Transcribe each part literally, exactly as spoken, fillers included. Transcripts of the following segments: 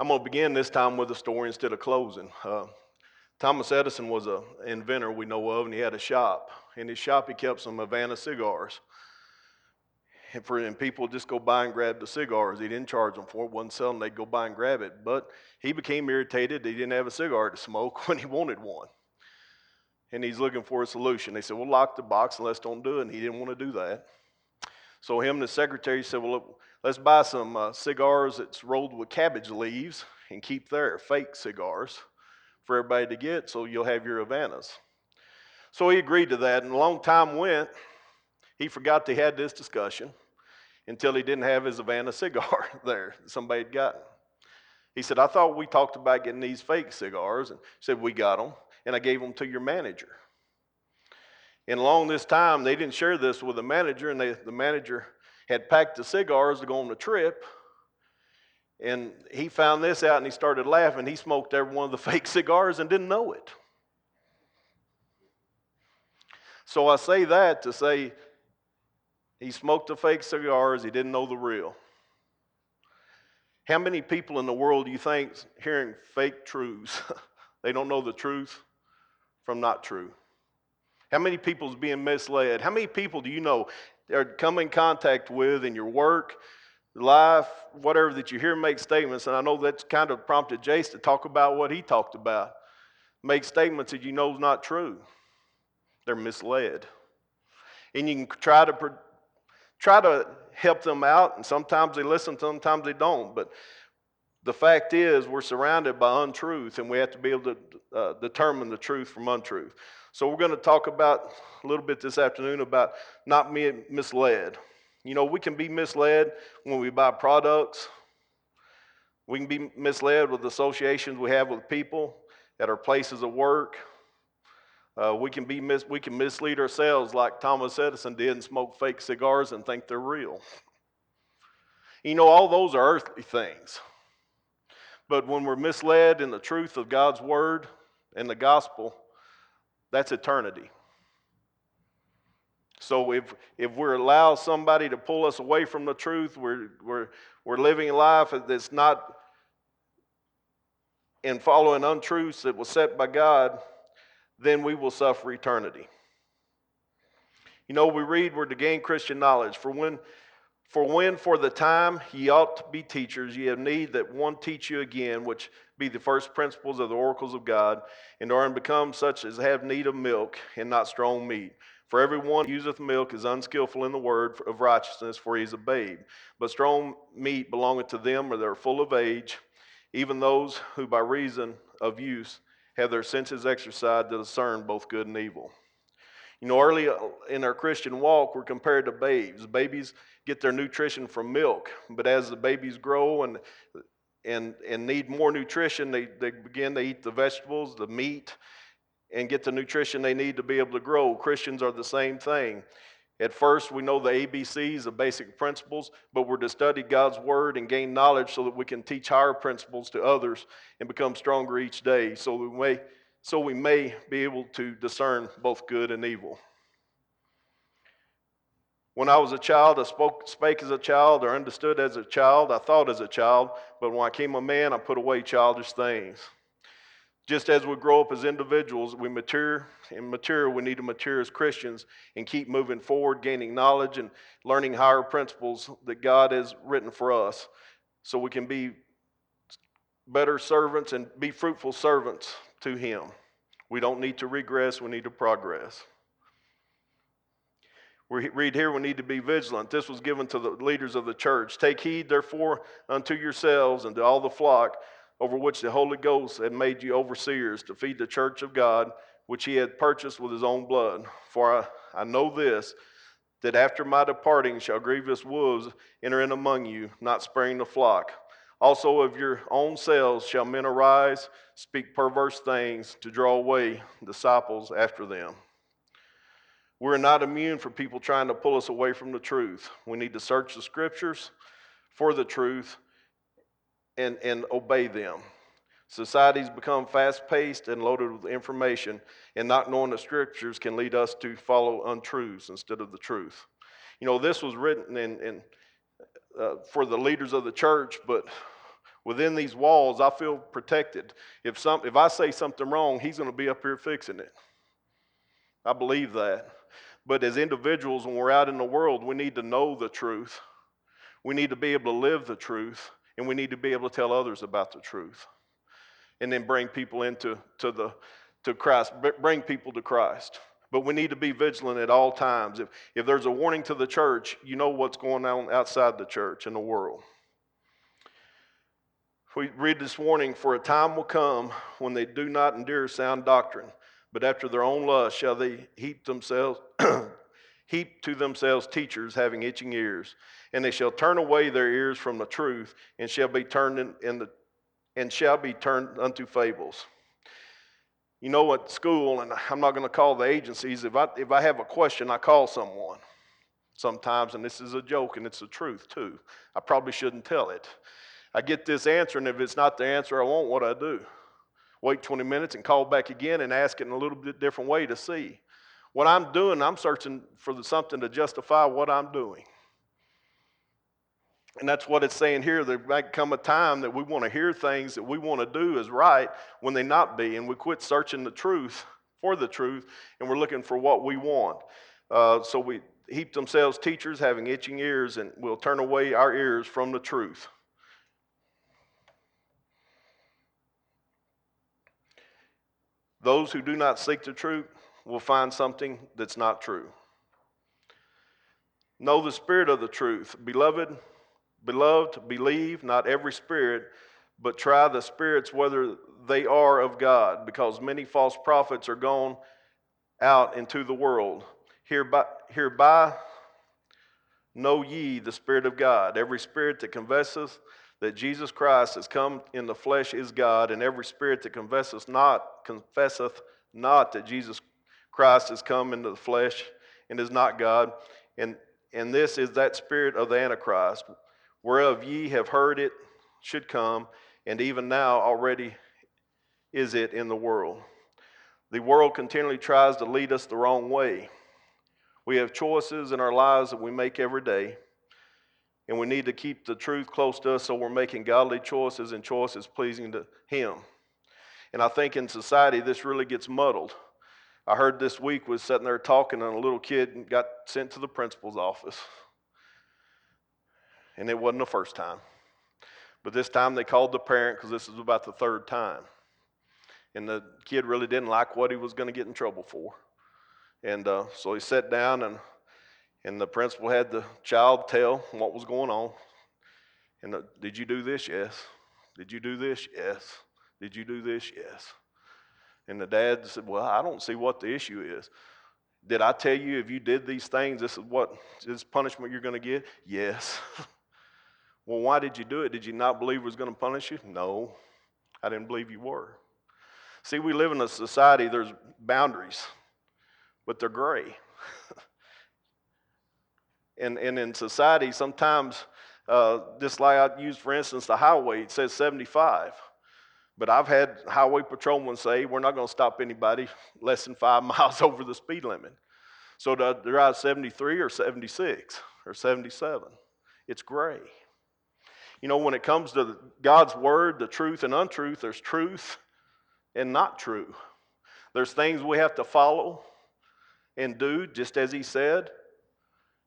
I'm going to begin this time with a story instead of closing. Uh, Thomas Edison was an inventor we know of, and he had a shop. In his shop, he kept some Havana cigars. And, for, and people would just go by and grab the cigars. He didn't charge them for it. Wasn't selling. They'd go by and grab it. But he became irritated that he didn't have a cigar to smoke when he wanted one. And he's looking for a solution. They said, well, lock the box and let's don't do it. And he didn't want to do that. So him and the secretary said, well, look, let's buy some uh, cigars that's rolled with cabbage leaves and keep there, fake cigars for everybody to get, so you'll have your Havanas. So he agreed to that, and a long time went. He forgot they had this discussion until he didn't have his Havana cigar there that somebody had gotten. He said, I thought we talked about getting these fake cigars. And he said, we got them, and I gave them to your manager. And along this time, they didn't share this with the manager, and they, the manager had packed the cigars to go on the trip. And he found this out, and he started laughing. He smoked every one of the fake cigars and didn't know it. So I say that to say he smoked the fake cigars, he didn't know the real. How many people in the world do you think hearing fake truths? They don't know the truth from not true. How many people is being misled? How many people do you know or come in contact with in your work, life, whatever, that you hear make statements? And I know that's kind of prompted Jace to talk about what he talked about. Make statements that you know is not true. They're misled. And you can try to try to help them out, and sometimes they listen, sometimes they don't. But the fact is, we're surrounded by untruth, and we have to be able to uh, determine the truth from untruth. So we're going to talk about a little bit this afternoon about not being misled. You know, we can be misled when we buy products. We can be misled with associations we have with people at our places of work. Uh, we can be mis- we can mislead ourselves like Thomas Edison did and smoke fake cigars and think they're real. You know, all those are earthly things. But when we're misled in the truth of God's word and the gospel, that's eternity. So if if we allow somebody to pull us away from the truth, we're we're we're living a life that's not in following untruths that was set by God, then we will suffer eternity. You know, we read we're to gain Christian knowledge. For when for when for the time ye ought to be teachers, ye have need that one teach you again, which be the first principles of the oracles of God, and are and become such as have need of milk and not strong meat. For everyone that useth milk is unskillful in the word of righteousness, for he is a babe. But strong meat belongeth to them, or they are full of age, even those who by reason of use have their senses exercised to discern both good and evil. You know, early in our Christian walk, we're compared to babes. Babies get their nutrition from milk, but as the babies grow and and and need more nutrition, they, they begin to eat the vegetables, the meat, and get the nutrition they need to be able to grow. Christians are the same thing. At first, we know the A B Cs, the basic principles, but we're to study God's word and gain knowledge so that we can teach higher principles to others and become stronger each day, so we may, so we may be able to discern both good and evil. When I was a child, I spoke, spake as a child, or understood as a child, I thought as a child, but when I came a man, I put away childish things. Just as we grow up as individuals, we mature and mature. We need to mature as Christians and keep moving forward, gaining knowledge and learning higher principles that God has written for us so we can be better servants and be fruitful servants to Him. We don't need to regress. We need to progress. We read here, we need to be vigilant. This was given to the leaders of the church. Take heed, therefore, unto yourselves and to all the flock, over which the Holy Ghost had made you overseers, to feed the church of God, which He had purchased with His own blood. For I, I know this, that after my departing shall grievous wolves enter in among you, not sparing the flock. Also of your own selves shall men arise, speak perverse things, to draw away disciples after them. We're not immune from people trying to pull us away from the truth. We need to search the Scriptures for the truth, And, and obey them. Society's become fast-paced and loaded with information, and not knowing the Scriptures can lead us to follow untruths instead of the truth. You know, this was written in, in uh, for the leaders of the church, but Within these walls, I feel protected. If some, if I say something wrong, he's going to be up here fixing it. I believe that. But as individuals, when we're out in the world, we need to know the truth. We need to be able to live the truth, and we need to be able to tell others about the truth, and then bring people into to the to Christ, bring people to Christ. But we need to be vigilant at all times. If if there's a warning to the church, you know what's going on outside the church in the world. We read this warning, for a time will come when they do not endure sound doctrine, but after their own lust shall they heap themselves, heap to themselves teachers having itching ears, and they shall turn away their ears from the truth, and shall be turned in, in the, and shall be turned unto fables. You know, at school, and I'm not going to call the agencies. If I if I have a question, I call someone. Sometimes, and this is a joke, and it's the truth too. I probably shouldn't tell it. I get this answer, and if it's not the answer I want, what do I do? Wait twenty minutes and call back again and ask it in a little bit different way to see. What I'm doing, I'm searching for something to justify what I'm doing. And that's what it's saying here. There might come a time that we want to hear things that we want to do is right when they not be, and we quit searching the truth for the truth, and we're looking for what we want. Uh, so we heap themselves teachers having itching ears, and we'll turn away our ears from the truth. Those who do not seek the truth will find something that's not true. Know the spirit of the truth. Beloved, beloved, believe not every spirit, but try the spirits whether they are of God, because many false prophets are gone out into the world. Hereby, hereby know ye the spirit of God. Every spirit that confesseth that Jesus Christ has come in the flesh is God, and every spirit that confesseth not, confesseth not that Jesus Christ has come into the flesh and is not God, and, and this is that spirit of the Antichrist, whereof ye have heard it should come, and even now already is it in the world. The world continually tries to lead us the wrong way. We have choices in our lives that we make every day, and we need to keep the truth close to us so we're making godly choices and choices pleasing to Him. And I think in society this really gets muddled. I heard this week was sitting there talking and a little kid got sent to the principal's office. And it wasn't the first time. But this time they called the parent because this was about the third time. And the kid really didn't like what he was going to get in trouble for. And uh, so he sat down and And the principal had the child tell what was going on. And the, did you do this? Yes. Did you do this? Yes. Did you do this? Yes. And the dad said, well, I don't see what the issue is. Did I tell you if you did these things, this is what this punishment you're going to get? Yes. Well, why did you do it? Did you not believe I was going to punish you? No. I didn't believe you were. See, we live in a society, there's boundaries, but they're gray. And, and in society, sometimes, uh, just like I used, for instance, the highway, it says seventy-five. But I've had highway patrolmen say, we're not going to stop anybody less than five miles over the speed limit. So to drive seventy-three or seventy-six or seventy-seven, it's gray. You know, when it comes to God's word, the truth and untruth, there's truth and not true. There's things we have to follow and do, just as He said.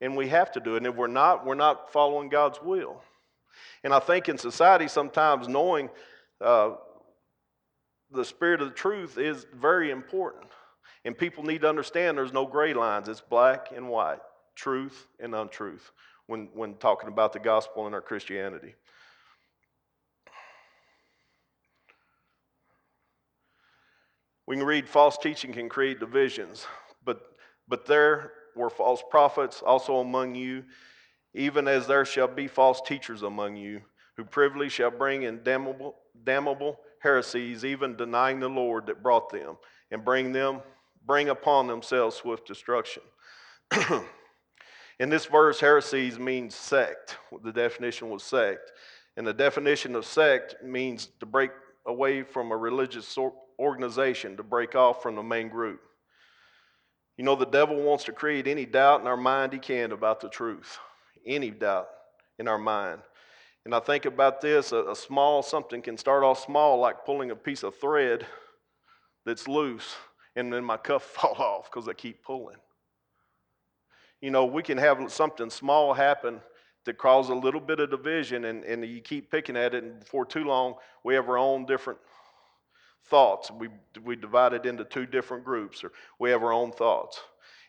And we have to do it. And if we're not, we're not following God's will. And I think in society sometimes knowing uh, the spirit of the truth is very important. And people need to understand there's no gray lines. It's black and white, truth and untruth when, when talking about the gospel and our Christianity. We can read false teaching can create divisions, but, but there... were false prophets also among you, even as there shall be false teachers among you, who privily shall bring in damnable, damnable heresies, even denying the Lord that brought them, and bring them, bring upon themselves swift destruction. In this verse, heresies means sect. The definition was sect, and the definition of sect means to break away from a religious organization, to break off from the main group. You know, the devil wants to create any doubt in our mind he can about the truth. Any doubt in our mind. And I think about this, a, a small something can start off small, like pulling a piece of thread that's loose, and then my cuff fall off because I keep pulling. You know, we can have something small happen that causes a little bit of division, and, and you keep picking at it, and before too long, we have our own different thoughts. We, we divide it into two different groups, or we have our own thoughts.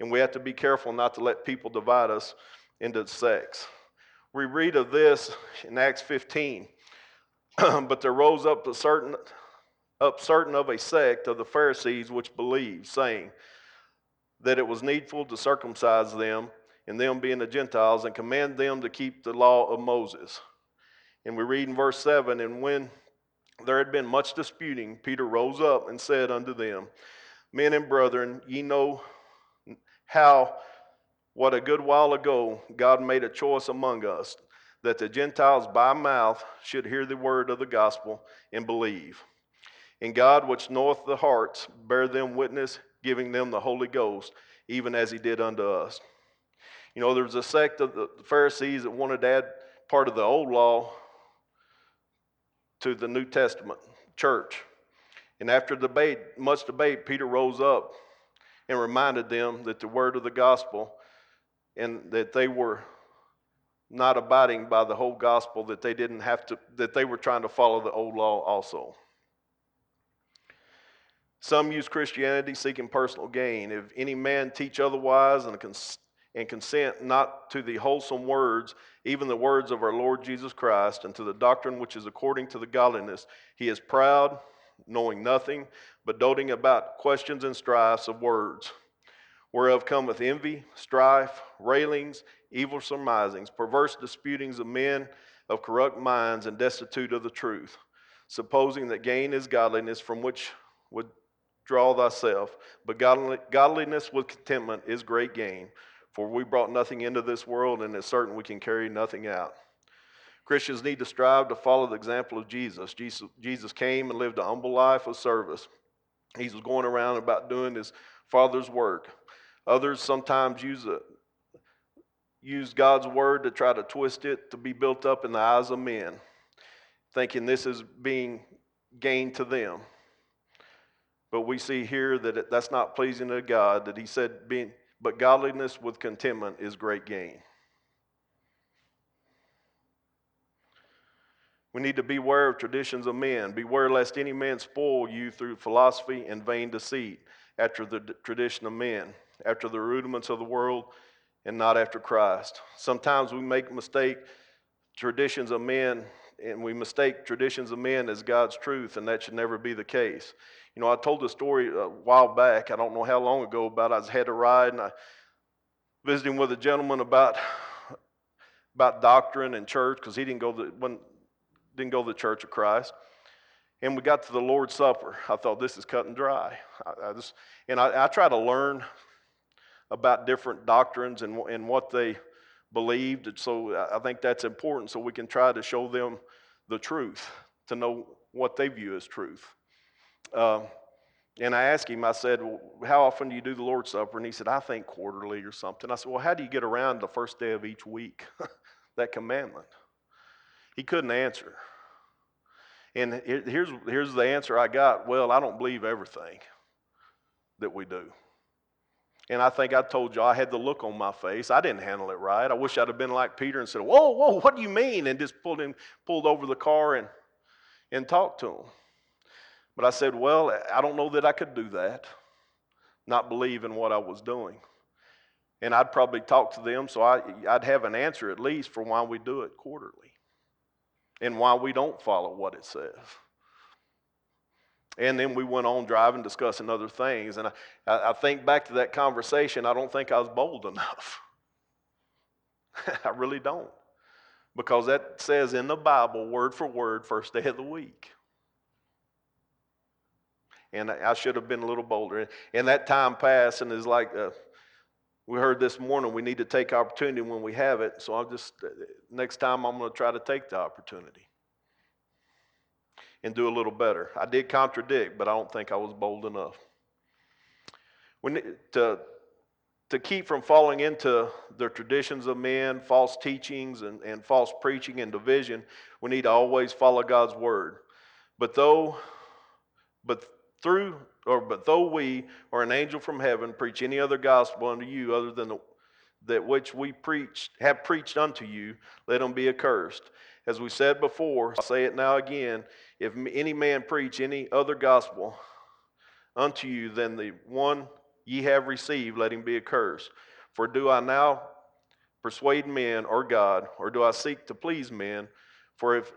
And we have to be careful not to let people divide us into sects. We read of this in Acts fifteen. But there rose up a certain, up certain of a sect of the Pharisees which believed, saying that it was needful to circumcise them, and them being the Gentiles, and command them to keep the law of Moses. And we read in verse seven, and when there had been much disputing, Peter rose up and said unto them, Men and brethren, ye know how what a good while ago God made a choice among us, that the Gentiles by mouth should hear the word of the gospel and believe. And God, which knoweth the hearts, bare them witness, giving them the Holy Ghost, even as he did unto us. You know, there was a sect of the Pharisees that wanted to add part of the old law to the New Testament church. And after debate, much debate, Peter rose up and reminded them that the word of the gospel, and that they were not abiding by the whole gospel, that they didn't have to, that they were trying to follow the old law also. Some use Christianity seeking personal gain. If any man teach otherwise and, cons- and consent not to the wholesome words, even the words of our Lord Jesus Christ, and to the doctrine which is according to the godliness, he is proud, knowing nothing, but doting about questions and strifes of words, whereof cometh envy, strife, railings, evil surmisings, perverse disputings of men of corrupt minds and destitute of the truth, supposing that gain is godliness, from which withdraw thyself. But godliness with contentment is great gain, for we brought nothing into this world, and it's certain we can carry nothing out. Christians need to strive to follow the example of Jesus. Jesus, Jesus came and lived a humble life of service. He was going around about doing his Father's work. Others sometimes use, a, use God's word to try to twist it to be built up in the eyes of men, thinking this is being gained to them. But we see here that it, that's not pleasing to God, that he said, being, but godliness with contentment is great gain. We need to beware of traditions of men. Beware lest any man spoil you through philosophy and vain deceit, after the d- tradition of men, after the rudiments of the world, and not after Christ. Sometimes we make mistake traditions of men, and we mistake traditions of men as God's truth, and that should never be the case. You know, I told a story a while back, I don't know how long ago, about I had a ride, and I visiting with a gentleman about, about doctrine and church, because he didn't go to, when, didn't go to the Church of Christ. And we got to the Lord's Supper. I thought, this is cut and dry. I, I just, and I, I try to learn about different doctrines and, and what they believed. So I think that's important, so we can try to show them the truth, to know what they view as truth. Uh, and I asked him, I said, well, how often do you do the Lord's Supper? And he said, I think quarterly or something. I said, well, how do you get around the first day of each week, that commandment? He couldn't answer. And here's, here's the answer I got. Well, I don't believe everything that we do. And I think I told you I had the look on my face. I didn't handle it right. I wish I'd have been like Peter and said, whoa, whoa, what do you mean? And just pulled him, pulled over the car and, and talked to him. But I said, well, I don't know that I could do that, not believe in what I was doing. And I'd probably talk to them, so I, I'd have an answer at least for why we do it quarterly, and why we don't follow what it says. And then we went on driving, discussing other things. And I, I think back to that conversation, I don't think I was bold enough. I really don't. Because that says in the Bible, word for word, first day of the week. And I should have been a little bolder. And that time passed, and it's like, uh, we heard this morning, we need to take opportunity when we have it, so I'll just, next time I'm going to try to take the opportunity and do a little better. I did contradict, but I don't think I was bold enough. We need to, to keep from falling into the traditions of men, false teachings, and, and false preaching and division, we need to always follow God's word. But though, but through, or but though we or an angel from heaven preach any other gospel unto you other than the, that which we preached have preached unto you, let him be accursed. As we said before, I say it now again: if any man preach any other gospel unto you than the one ye have received, let him be accursed. For do I now persuade men or God, or do I seek to please men? For if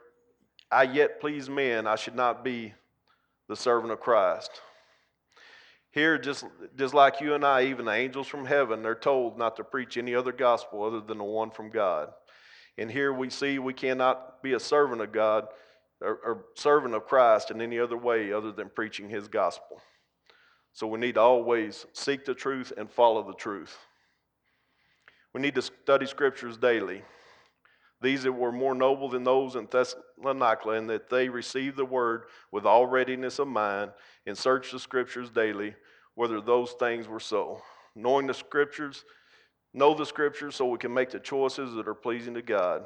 I yet please men, I should not be the servant of Christ. Here, just, just like you and I, even the angels from heaven, they're told not to preach any other gospel other than the one from God. And here we see we cannot be a servant of God or, or servant of Christ in any other way other than preaching his gospel. So we need to always seek the truth and follow the truth. We need to study scriptures daily. These that were more noble than those in Thessalonica, in that they received the word with all readiness of mind, and searched the scriptures daily, whether those things were so. Knowing the scriptures, know the scriptures so we can make the choices that are pleasing to God.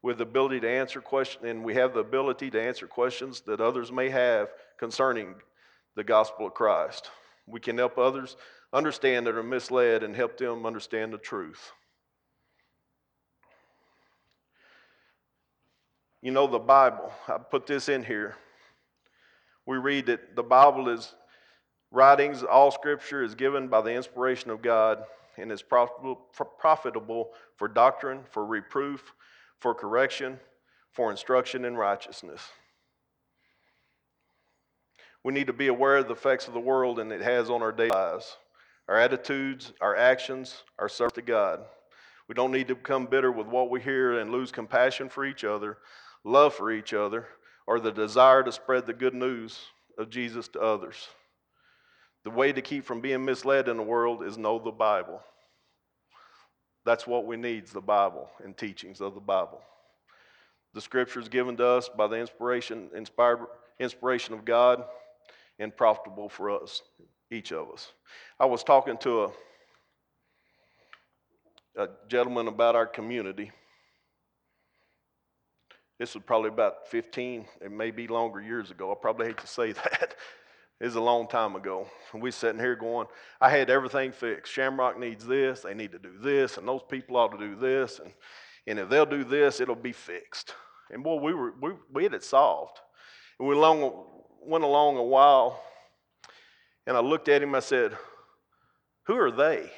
With the ability to answer questions, and we have the ability to answer questions that others may have concerning the gospel of Christ. We can help others understand that are misled and help them understand the truth. You know, the Bible, I put this in here. We read that the Bible is writings, all scripture is given by the inspiration of God and is profitable for doctrine, for reproof, for correction, for instruction in righteousness. We need to be aware of the effects of the world and it has on our daily lives, our attitudes, our actions, our service to God. We don't need to become bitter with what we hear and lose compassion for each other, love for each other, or the desire to spread the good news of Jesus to others. The way to keep from being misled in the world is know the Bible. That's what we need, the Bible and teachings of the Bible. The scriptures given to us by the inspiration, inspired, inspiration of God, and profitable for us, each of us. I was talking to a, a gentleman about our community. This was probably about fifteen, it may be longer, years ago. I probably hate to say that. It's a long time ago. And we sitting here going, I had everything fixed. Shamrock needs this, they need to do this, and those people ought to do this, and, and if they'll do this, it'll be fixed. And boy, we were we, we had it solved. And we long went along a while, and I looked at him, I said, who are they?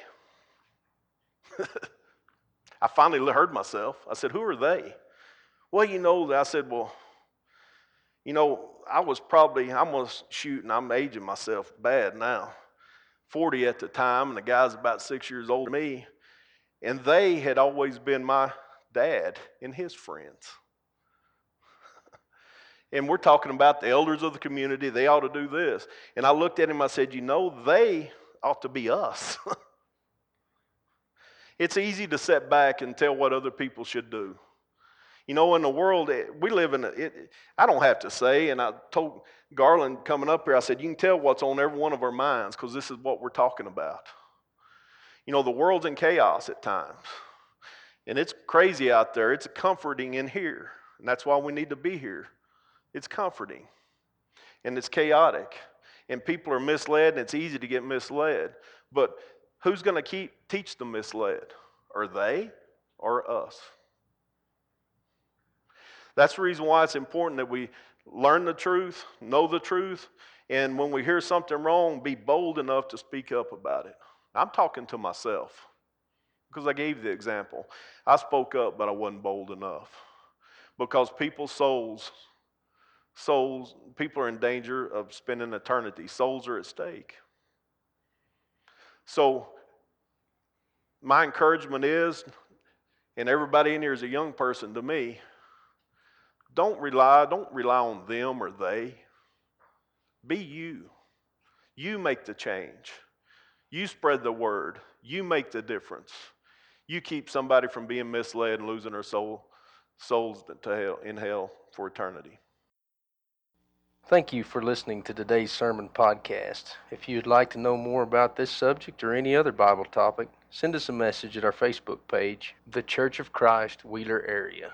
I finally heard myself. I said, who are they? Well, you know, I said, well, you know, I was probably, I'm going to shoot, and I'm aging myself bad now, forty at the time, and the guy's about six years older than me, and they had always been my dad and his friends. And we're talking about the elders of the community, they ought to do this. And I looked at him, I said, you know, they ought to be us. It's easy to sit back and tell what other people should do. You know, in the world, we live in, a, it, I don't have to say, and I told Garland coming up here, I said, you can tell what's on every one of our minds because this is what we're talking about. You know, the world's in chaos at times. And it's crazy out there. It's comforting in here. And that's why we need to be here. It's comforting, and it's chaotic, and people are misled, and it's easy to get misled. But who's going to keep teach the misled? Are they or us? That's the reason why it's important that we learn the truth, know the truth, and when we hear something wrong, be bold enough to speak up about it. I'm talking to myself because I gave the example. I spoke up, but I wasn't bold enough because people's souls... Souls, people are in danger of spending eternity. Souls are at stake. So my encouragement is, and everybody in here is a young person to me, don't rely, don't rely on them or they. Be you. You make the change. You spread the word. You make the difference. You keep somebody from being misled and losing their soul, souls to hell, in hell for eternity. Thank you for listening to today's sermon podcast. If you'd like to know more about this subject or any other Bible topic, send us a message at our Facebook page, The Church of Christ Wheeler Area.